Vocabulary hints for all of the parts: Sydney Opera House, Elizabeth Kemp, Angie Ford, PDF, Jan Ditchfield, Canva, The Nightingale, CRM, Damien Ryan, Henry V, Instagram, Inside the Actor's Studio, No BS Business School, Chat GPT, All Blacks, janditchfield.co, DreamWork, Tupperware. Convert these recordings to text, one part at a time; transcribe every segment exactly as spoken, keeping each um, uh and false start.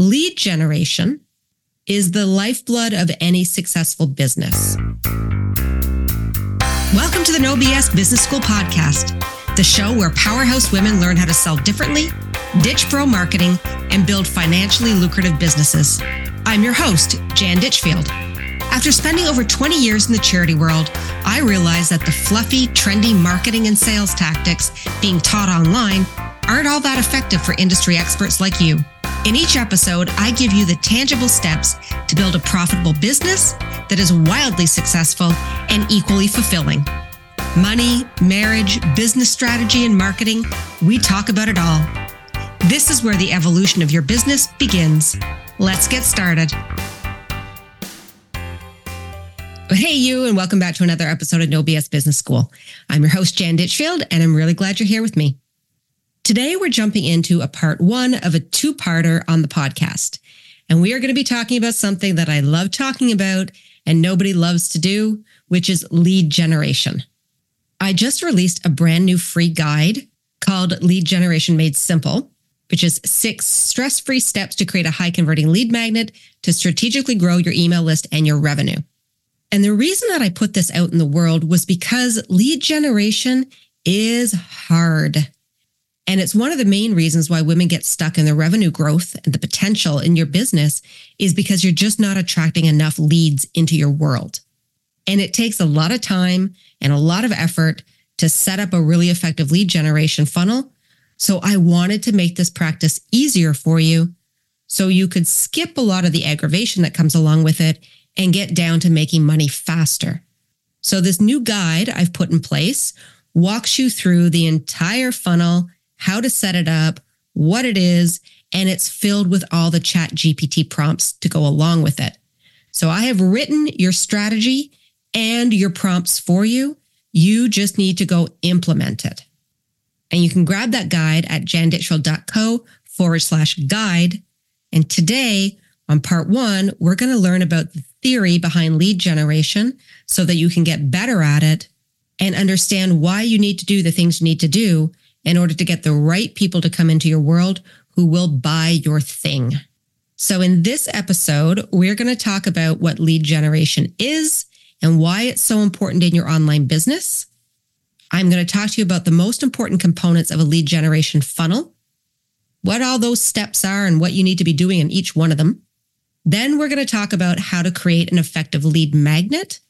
Lead generation is the lifeblood of any successful business. Welcome to the No B S Business School podcast, the show where powerhouse women learn how to sell differently, ditch bro marketing, and build financially lucrative businesses. I'm your host, Jan Ditchfield. After spending over twenty years in the charity world, I realized that the fluffy, trendy marketing and sales tactics being taught online aren't all that effective for industry experts like you. In each episode, I give you the tangible steps to build a profitable business that is wildly successful and equally fulfilling. Money, marriage, business strategy, and marketing, we talk about it all. This is where the evolution of your business begins. Let's get started. Hey, you, and welcome back to another episode of No B S Business School. I'm your host, Jan Ditchfield, and I'm really glad you're here with me. Today, we're jumping into a part one of a two-parter on the podcast. And we are going to be talking about something that I love talking about and nobody loves to do, which is lead generation. I just released a brand new free guide called Lead Generation Made Simple, which is six stress-free steps to create a high-converting lead magnet to strategically grow your email list and your revenue. And the reason that I put this out in the world was because lead generation is hard. And it's one of the main reasons why women get stuck in the revenue growth and the potential in your business is because you're just not attracting enough leads into your world. And it takes a lot of time and a lot of effort to set up a really effective lead generation funnel. So I wanted to make this practice easier for you so you could skip a lot of the aggravation that comes along with it and get down to making money faster. So this new guide I've put in place walks you through the entire funnel, how to set it up, what it is, and it's filled with all the Chat G P T prompts to go along with it. So I have written your strategy and your prompts for you. You just need to go implement it. And you can grab that guide at janditchfield.co forward slash guide. And today on part one, we're going to learn about the theory behind lead generation so that you can get better at it and understand why you need to do the things you need to do in order to get the right people to come into your world who will buy your thing. So in this episode, we're going to talk about what lead generation is and why it's so important in your online business. I'm going to talk to you about the most important components of a lead generation funnel, what all those steps are and what you need to be doing in each one of them. Then we're going to talk about how to create an effective lead magnet.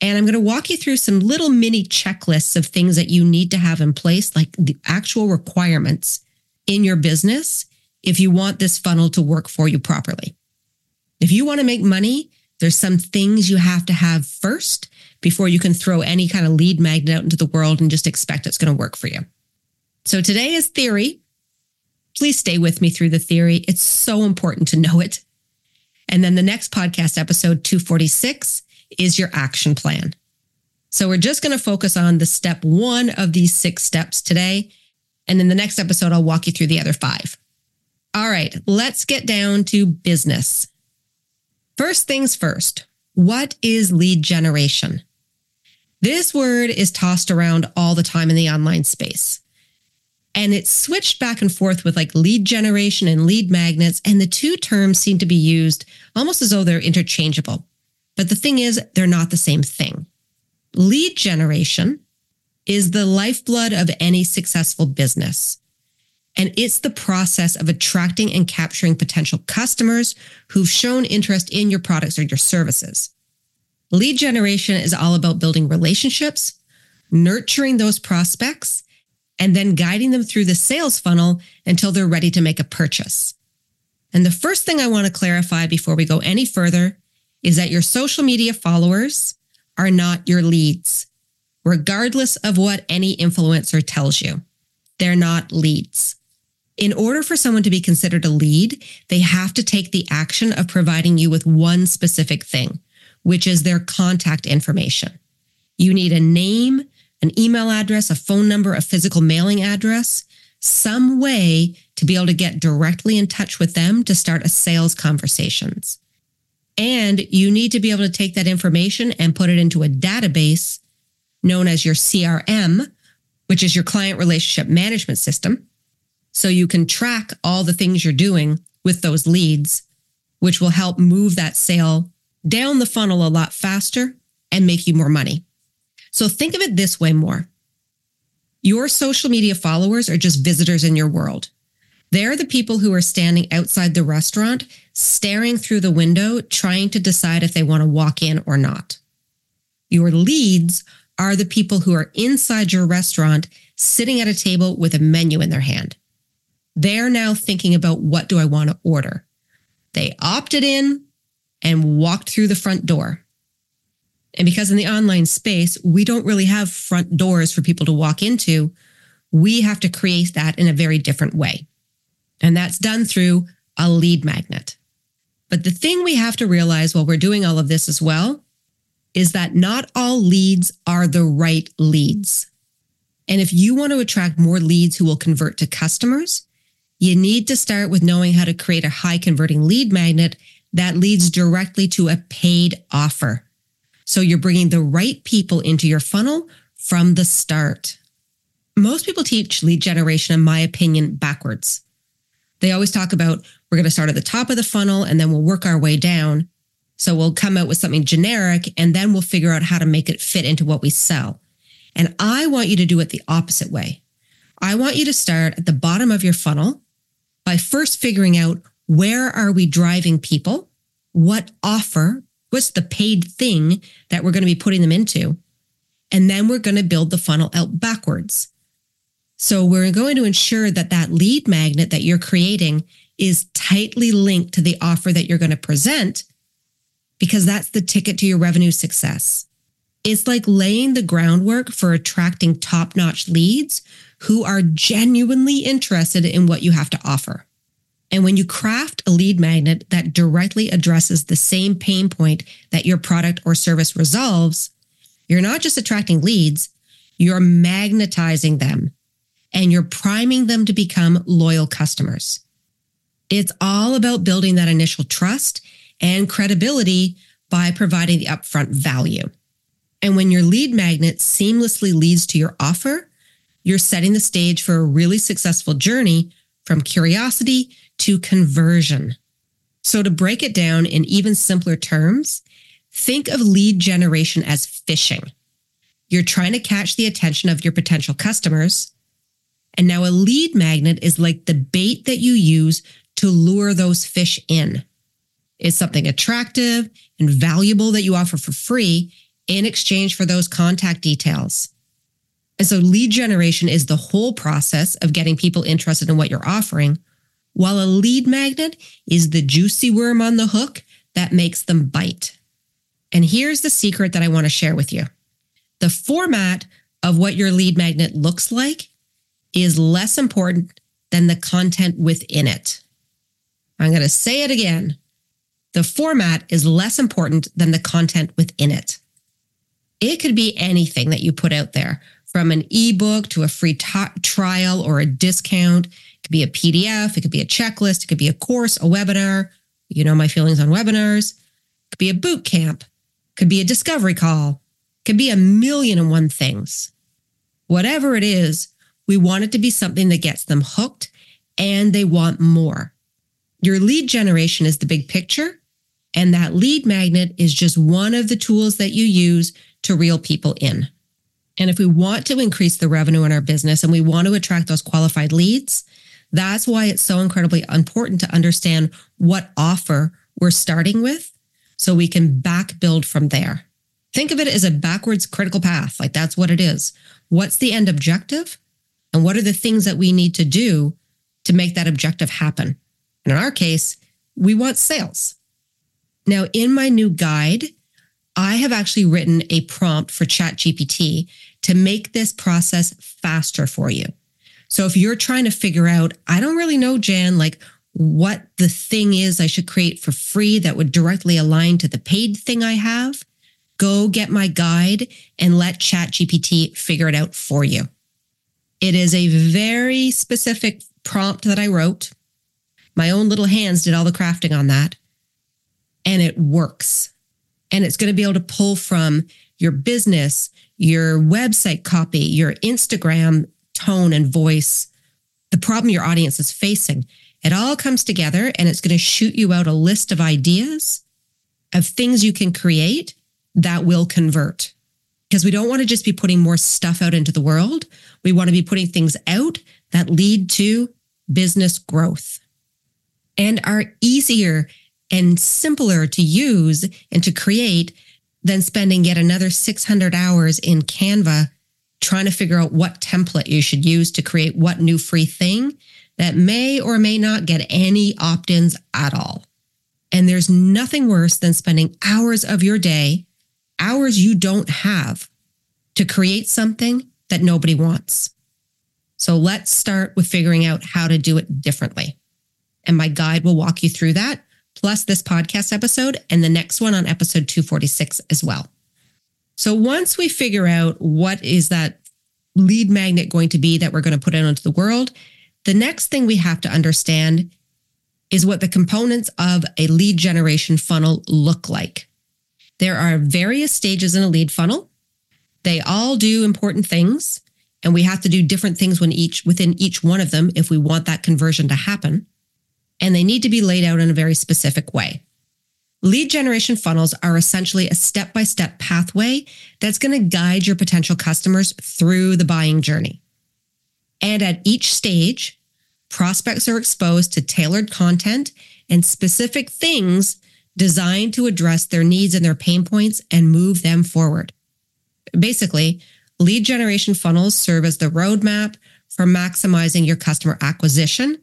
And I'm going to walk you through some little mini checklists of things that you need to have in place, like the actual requirements in your business, if you want this funnel to work for you properly. If you want to make money, there's some things you have to have first before you can throw any kind of lead magnet out into the world and just expect it's going to work for you. So today is theory. Please stay with me through the theory. It's so important to know it. And then the next podcast episode, two forty-six, is your action plan. So we're just going to focus on the step one of these six steps today. And in the next episode, I'll walk you through the other five. All right, let's get down to business. First things first, what is lead generation? This word is tossed around all the time in the online space. And it's switched back and forth with like lead generation and lead magnets. And the two terms seem to be used almost as though they're interchangeable. But the thing is, they're not the same thing. Lead generation is the lifeblood of any successful business. And it's the process of attracting and capturing potential customers who've shown interest in your products or your services. Lead generation is all about building relationships, nurturing those prospects, and then guiding them through the sales funnel until they're ready to make a purchase. And the first thing I want to clarify before we go any further is that your social media followers are not your leads, regardless of what any influencer tells you. They're not leads. In order for someone to be considered a lead, they have to take the action of providing you with one specific thing, which is their contact information. You need a name, an email address, a phone number, a physical mailing address, some way to be able to get directly in touch with them to start a sales conversations. And you need to be able to take that information and put it into a database known as your C R M, which is your client relationship management system. So you can track all the things you're doing with those leads, which will help move that sale down the funnel a lot faster and make you more money. So think of it this way more. Your social media followers are just visitors in your world. They're the people who are standing outside the restaurant, staring through the window, trying to decide if they want to walk in or not. Your leads are the people who are inside your restaurant, sitting at a table with a menu in their hand. They're now thinking about, what do I want to order? They opted in and walked through the front door. And because in the online space, we don't really have front doors for people to walk into, we have to create that in a very different way. And that's done through a lead magnet. But the thing we have to realize while we're doing all of this as well is that not all leads are the right leads. And if you want to attract more leads who will convert to customers, you need to start with knowing how to create a high converting lead magnet that leads directly to a paid offer. So you're bringing the right people into your funnel from the start. Most people teach lead generation, in my opinion, backwards. They always talk about, we're going to start at the top of the funnel and then we'll work our way down. So we'll come out with something generic and then we'll figure out how to make it fit into what we sell. And I want you to do it the opposite way. I want you to start at the bottom of your funnel by first figuring out, where are we driving people? What offer? What's the paid thing that we're going to be putting them into? And then we're going to build the funnel out backwards. So we're going to ensure that that lead magnet that you're creating is tightly linked to the offer that you're going to present, because that's the ticket to your revenue success. It's like laying the groundwork for attracting top-notch leads who are genuinely interested in what you have to offer. And when you craft a lead magnet that directly addresses the same pain point that your product or service resolves, you're not just attracting leads, you're magnetizing them and you're priming them to become loyal customers. It's all about building that initial trust and credibility by providing the upfront value. And when your lead magnet seamlessly leads to your offer, you're setting the stage for a really successful journey from curiosity to conversion. So to break it down in even simpler terms, think of lead generation as fishing. You're trying to catch the attention of your potential customers. And now a lead magnet is like the bait that you use to lure those fish in. It's something attractive and valuable that you offer for free in exchange for those contact details. And so lead generation is the whole process of getting people interested in what you're offering, while a lead magnet is the juicy worm on the hook that makes them bite. And here's the secret that I want to share with you. The format of what your lead magnet looks like is less important than the content within it. I'm going to say it again. The format is less important than the content within it. It could be anything that you put out there, from an ebook to a free t- trial or a discount. It could be a P D F. It could be a checklist. It could be a course, a webinar. You know my feelings on webinars. It could be a boot camp. It could be a discovery call. It could be a million and one things. Whatever it is, we want it to be something that gets them hooked and they want more. Your lead generation is the big picture, and that lead magnet is just one of the tools that you use to reel people in. And if we want to increase the revenue in our business and we want to attract those qualified leads, that's why it's so incredibly important to understand what offer we're starting with so we can back build from there. Think of it as a backwards critical path. Like, that's what it is. What's the end objective? And what are the things that we need to do to make that objective happen? And in our case, we want sales. Now, in my new guide, I have actually written a prompt for Chat G P T to make this process faster for you. So if you're trying to figure out, I don't really know, Jan, like what the thing is I should create for free that would directly align to the paid thing I have, go get my guide and let Chat G P T figure it out for you. It is a very specific prompt that I wrote. My own little hands did all the crafting on that. And it works. And it's going to be able to pull from your business, your website copy, your Instagram tone and voice, the problem your audience is facing, It all comes together and it's going to shoot you out a list of ideas of things you can create that will convert. Because we don't want to just be putting more stuff out into the world. We want to be putting things out that lead to business growth and are easier and simpler to use and to create than spending yet another six hundred hours in Canva trying to figure out what template you should use to create what new free thing that may or may not get any opt-ins at all. And there's nothing worse than spending hours of your day, hours you don't have, to create something that nobody wants. So let's start with figuring out how to do it differently. And my guide will walk you through that, plus this podcast episode and the next one on episode two forty-six as well. So once we figure out what is that lead magnet going to be that we're going to put out into the world, the next thing we have to understand is what the components of a lead generation funnel look like. There are various stages in a lead funnel. They all do important things, and we have to do different things when each, within each one of them if we want that conversion to happen. And they need to be laid out in a very specific way. Lead generation funnels are essentially a step-by-step pathway that's going to guide your potential customers through the buying journey. And at each stage, prospects are exposed to tailored content and specific things designed to address their needs and their pain points and move them forward. Basically, lead generation funnels serve as the roadmap for maximizing your customer acquisition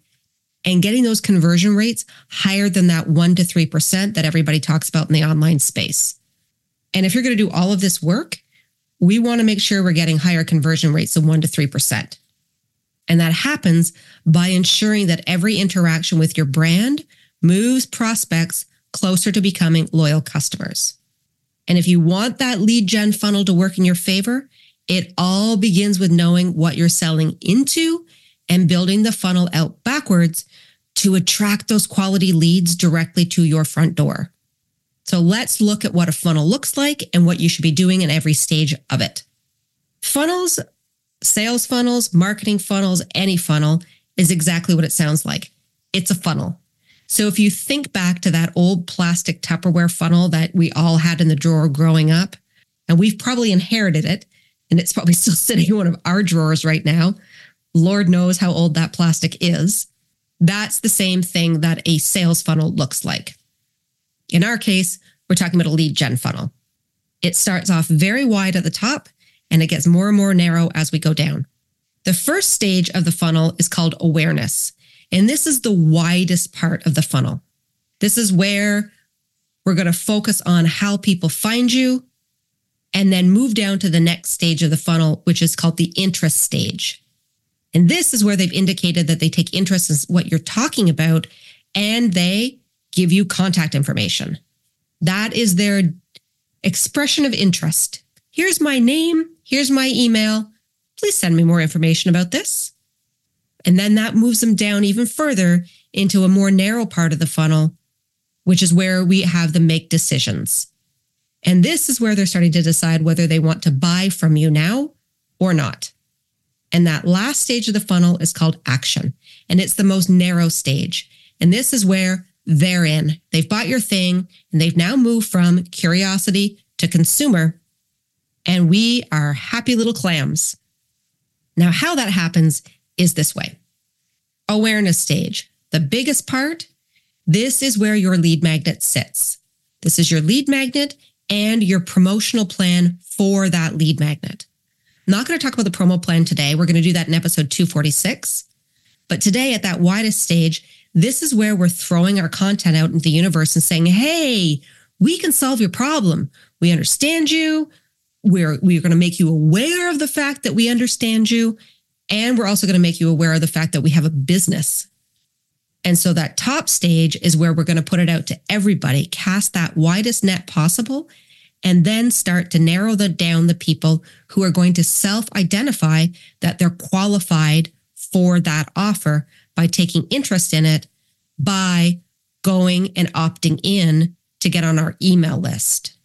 and getting those conversion rates higher than that one percent to three percent that everybody talks about in the online space. And if you're going to do all of this work, we want to make sure we're getting higher conversion rates than one percent to three percent. And that happens by ensuring that every interaction with your brand moves prospects closer to becoming loyal customers. And if you want that lead gen funnel to work in your favor, it all begins with knowing what you're selling into and building the funnel out backwards to attract those quality leads directly to your front door. So let's look at what a funnel looks like and what you should be doing in every stage of it. Funnels, sales funnels, marketing funnels, any funnel is exactly what it sounds like. It's a funnel. So if you think back to that old plastic Tupperware funnel that we all had in the drawer growing up, and we've probably inherited it, and it's probably still sitting in one of our drawers right now. Lord knows how old that plastic is. That's the same thing that a sales funnel looks like. In our case, we're talking about a lead gen funnel. It starts off very wide at the top, and it gets more and more narrow as we go down. The first stage of the funnel is called awareness. And this is the widest part of the funnel. This is where we're going to focus on how people find you and then move down to the next stage of the funnel, which is called the interest stage. And this is where they've indicated that they take interest in what you're talking about and they give you contact information. That is their expression of interest. Here's my name. Here's my email. Please send me more information about this. And then that moves them down even further into a more narrow part of the funnel, which is where we have them make decisions. And this is where they're starting to decide whether they want to buy from you now or not. And that last stage of the funnel is called action. And it's the most narrow stage. And this is where they're in. They've bought your thing and they've now moved from curiosity to consumer. And we are happy little clams. Now, how that happens is this way. Awareness stage, the biggest part. This is where your lead magnet sits. This is your lead magnet and your promotional plan for that lead magnet. I'm not going to talk about the promo plan today. We're going to do that in episode two forty-six. But today at that widest stage, this is where we're throwing our content out into the universe and saying, hey, we can solve your problem. We understand you. We're, we're going to make you aware of the fact that we understand you. And we're also going to make you aware of the fact that we have a business. And so that top stage is where we're going to put it out to everybody, cast that widest net possible, and then start to narrow the, down the people who are going to self-identify that they're qualified for that offer by taking interest in it, by going and opting in to get on our email list.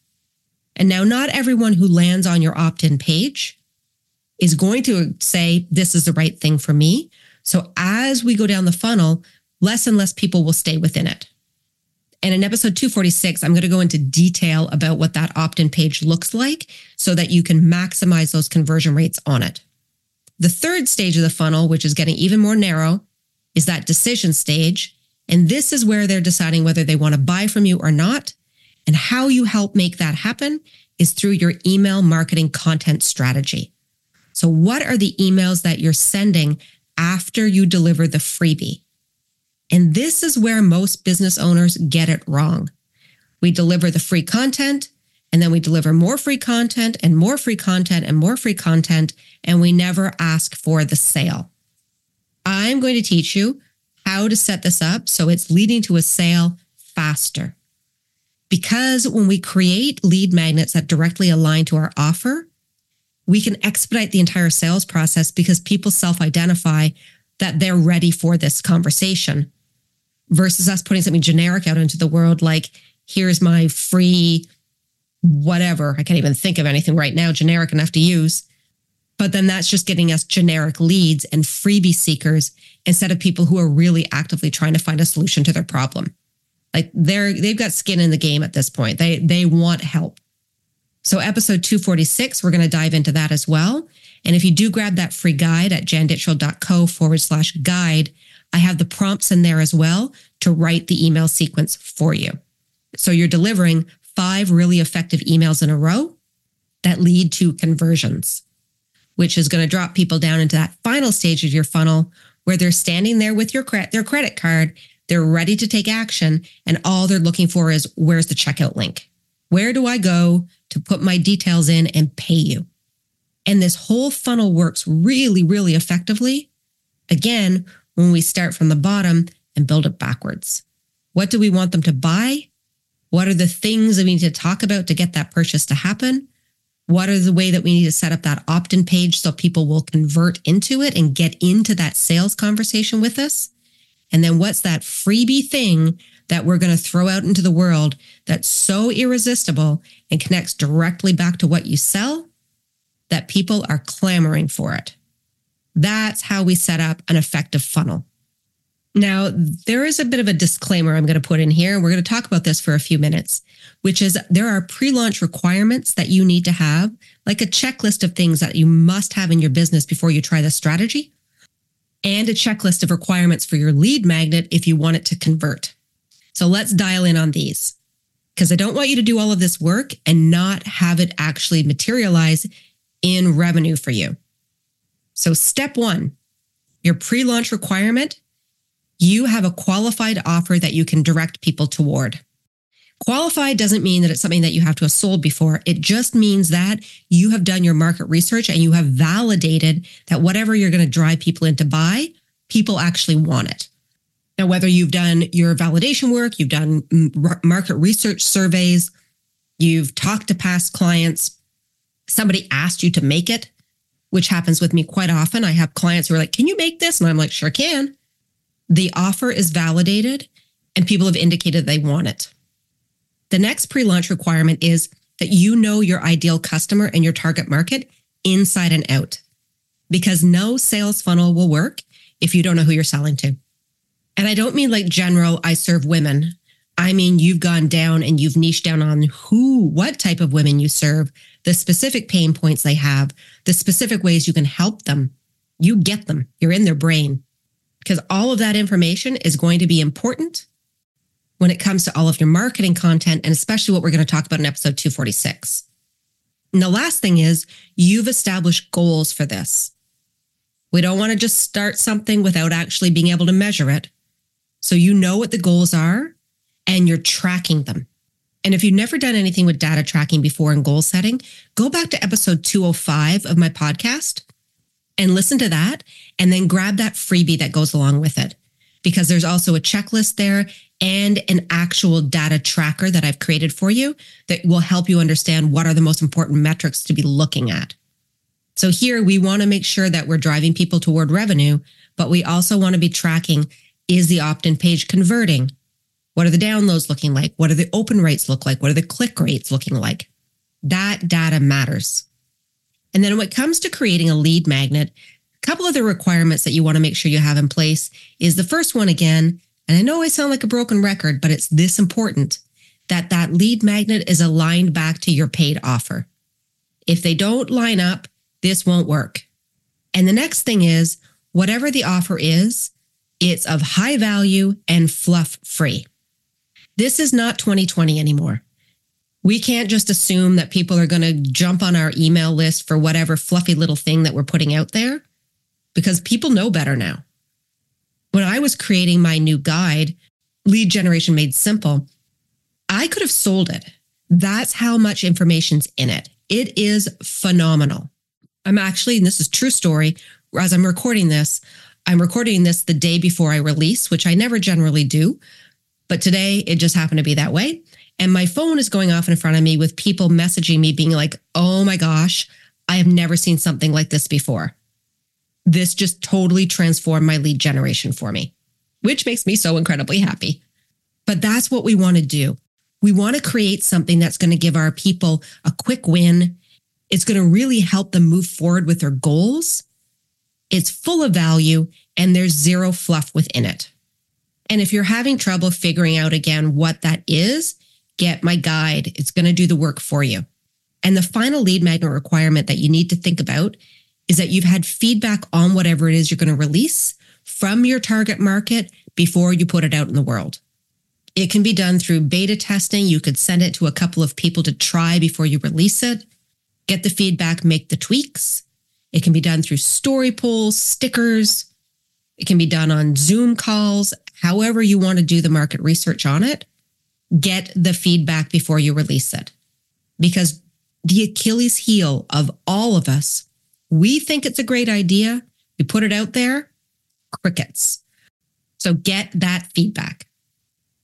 And now not everyone who lands on your opt-in page is going to say, this is the right thing for me. So as we go down the funnel, less and less people will stay within it. And in episode two forty-six, I'm going to go into detail about what that opt-in page looks like so that you can maximize those conversion rates on it. The third stage of the funnel, which is getting even more narrow, is that decision stage. And this is where they're deciding whether they want to buy from you or not. And how you help make that happen is through your email marketing content strategy. So what are the emails that you're sending after you deliver the freebie? And this is where most business owners get it wrong. We deliver the free content, and then we deliver more free content and more free content and more free content, and we never ask for the sale. I'm going to teach you how to set this up so it's leading to a sale faster. Because when we create lead magnets that directly align to our offer, we can expedite the entire sales process because people self-identify that they're ready for this conversation versus us putting something generic out into the world like, here's my free whatever. I can't even think of anything right now generic enough to use. But then that's just getting us generic leads and freebie seekers instead of people who are really actively trying to find a solution to their problem. Like they're, they've got skin in the game at this point. They, they want help. So episode two forty-six, we're going to dive into that as well. And if you do grab that free guide at janditchfield.co forward slash guide, I have the prompts in there as well to write the email sequence for you. So you're delivering five really effective emails in a row that lead to conversions, which is going to drop people down into that final stage of your funnel where they're standing there with your cre- their credit card. They're ready to take action. And all they're looking for is, where's the checkout link? Where do I go to put my details in and pay you? And this whole funnel works really, really effectively, again, when we start from the bottom and build it backwards. What do we want them to buy? What are the things that we need to talk about to get that purchase to happen? What are the way that we need to set up that opt-in page so people will convert into it and get into that sales conversation with us? And then what's that freebie thing that we're going to throw out into the world that's so irresistible and connects directly back to what you sell that people are clamoring for it? That's how we set up an effective funnel. Now, there is a bit of a disclaimer I'm going to put in here, and we're going to talk about this for a few minutes, which is there are pre-launch requirements that you need to have, like a checklist of things that you must have in your business before you try this strategy, and a checklist of requirements for your lead magnet if you want it to convert. So let's dial in on these, because I don't want you to do all of this work and not have it actually materialize in revenue for you. So step one, your pre-launch requirement, you have a qualified offer that you can direct people toward. Qualified doesn't mean that it's something that you have to have sold before. It just means that you have done your market research and you have validated that whatever you're going to drive people in to buy, people actually want it. Now, whether you've done your validation work, you've done market research surveys, you've talked to past clients, somebody asked you to make it, which happens with me quite often. I have clients who are like, can you make this? And I'm like, sure can. The offer is validated and people have indicated they want it. The next pre-launch requirement is that you know your ideal customer and your target market inside and out, because no sales funnel will work if you don't know who you're selling to. And I don't mean like general, I serve women. I mean, you've gone down and you've niched down on who, what type of women you serve, the specific pain points they have, the specific ways you can help them. You get them. You're in their brain, because all of that information is going to be important when it comes to all of your marketing content, and especially what we're going to talk about in episode two forty-six. And the last thing is you've established goals for this. We don't want to just start something without actually being able to measure it. So you know what the goals are and you're tracking them. And if you've never done anything with data tracking before and goal setting, go back to episode two oh five of my podcast and listen to that, and then grab that freebie that goes along with it, because there's also a checklist there and an actual data tracker that I've created for you that will help you understand what are the most important metrics to be looking at. So here we want to make sure that we're driving people toward revenue, but we also want to be tracking, is the opt-in page converting? What are the downloads looking like? What are the open rates look like? What are the click rates looking like? That data matters. And then when it comes to creating a lead magnet, a couple of the requirements that you want to make sure you have in place is the first one, again, And I know I sound like a broken record, but it's this important that that lead magnet is aligned back to your paid offer. If they don't line up, this won't work. And the next thing is, whatever the offer is, it's of high value and fluff free. This is not twenty twenty anymore. We can't just assume that people are going to jump on our email list for whatever fluffy little thing that we're putting out there, because people know better now. When I was creating my new guide, Lead Generation Made Simple, I could have sold it. That's how much information's in it. It is phenomenal. I'm actually, and this is true story, as I'm recording this, I'm recording this the day before I release, which I never generally do. But today it just happened to be that way. And my phone is going off in front of me with people messaging me being like, oh my gosh, I have never seen something like this before. This just totally transformed my lead generation for me, which makes me so incredibly happy. But that's what we want to do. We want to create something that's going to give our people a quick win. It's going to really help them move forward with their goals. It's full of value and there's zero fluff within it. And if you're having trouble figuring out again what that is, get my guide. It's going to do the work for you. And the final lead magnet requirement that you need to think about is that you've had feedback on whatever it is you're going to release from your target market before you put it out in the world. It can be done through beta testing. You could send it to a couple of people to try before you release it. Get the feedback, make the tweaks. It can be done through story polls, stickers. It can be done on Zoom calls, however you want to do the market research on it. Get the feedback before you release it. Because the Achilles heel of all of us, we think it's a great idea. We put it out there, crickets. So get that feedback.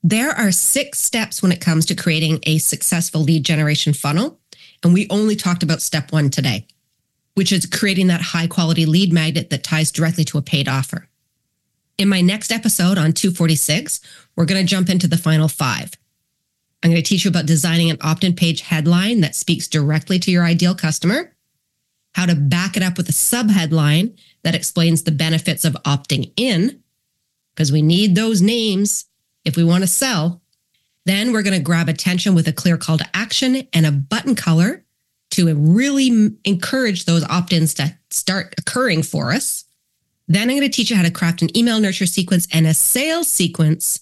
There are six steps when it comes to creating a successful lead generation funnel. And we only talked about step one today, which is creating that high quality lead magnet that ties directly to a paid offer. In my next episode on two forty-six, we're going to jump into the final five. I'm going to teach you about designing an opt-in page headline that speaks directly to your ideal customer, how to back it up with a sub-headline that explains the benefits of opting in, because we need those names if we want to sell. Then we're going to grab attention with a clear call to action and a button color to really encourage those opt-ins to start occurring for us. Then I'm going to teach you how to craft an email nurture sequence and a sales sequence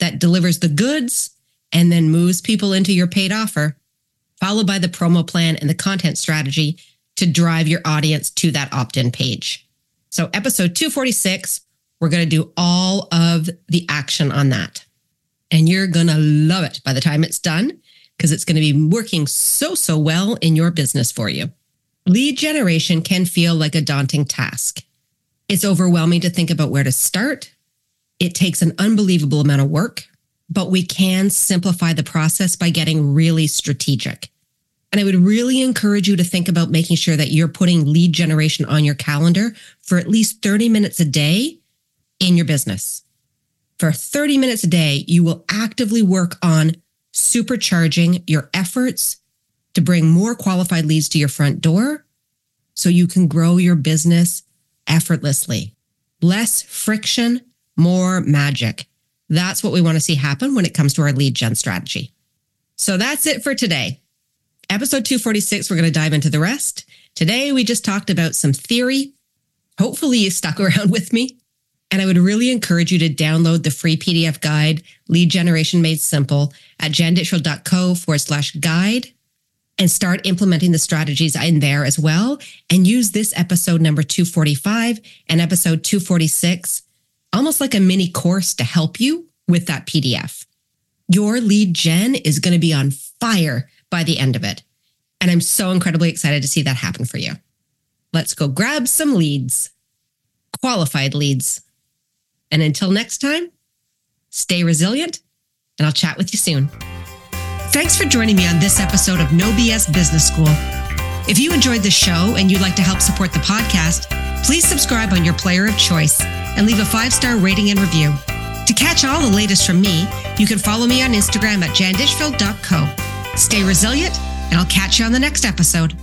that delivers the goods and then moves people into your paid offer, followed by the promo plan and the content strategy to drive your audience to that opt-in page. So episode two forty-six, we're going to do all of the action on that. And you're going to love it by the time it's done, because it's going to be working so, so well in your business for you. Lead generation can feel like a daunting task. It's overwhelming to think about where to start. It takes an unbelievable amount of work, but we can simplify the process by getting really strategic. And I would really encourage you to think about making sure that you're putting lead generation on your calendar for at least thirty minutes a day in your business. For thirty minutes a day, you will actively work on supercharging your efforts to bring more qualified leads to your front door so you can grow your business effortlessly. Less friction, more magic. That's what we want to see happen when it comes to our lead gen strategy. So that's it for today. Episode two forty-six, we're going to dive into the rest. Today, we just talked about some theory. Hopefully, you stuck around with me. And I would really encourage you to download the free P D F guide, Lead Generation Made Simple, at janditchfield.co forward slash guide and start implementing the strategies in there as well. And use this episode number two forty-five and episode two forty-six, almost like a mini course to help you with that P D F. Your lead gen is going to be on fire by the end of it. And I'm so incredibly excited to see that happen for you. Let's go grab some leads, qualified leads. And until next time, stay resilient, and I'll chat with you soon. Thanks for joining me on this episode of No B S Business School. If you enjoyed the show and you'd like to help support the podcast, please subscribe on your player of choice and leave a five-star rating and review. To catch all the latest from me, you can follow me on Instagram at janditchfield dot co. Stay resilient, and I'll catch you on the next episode.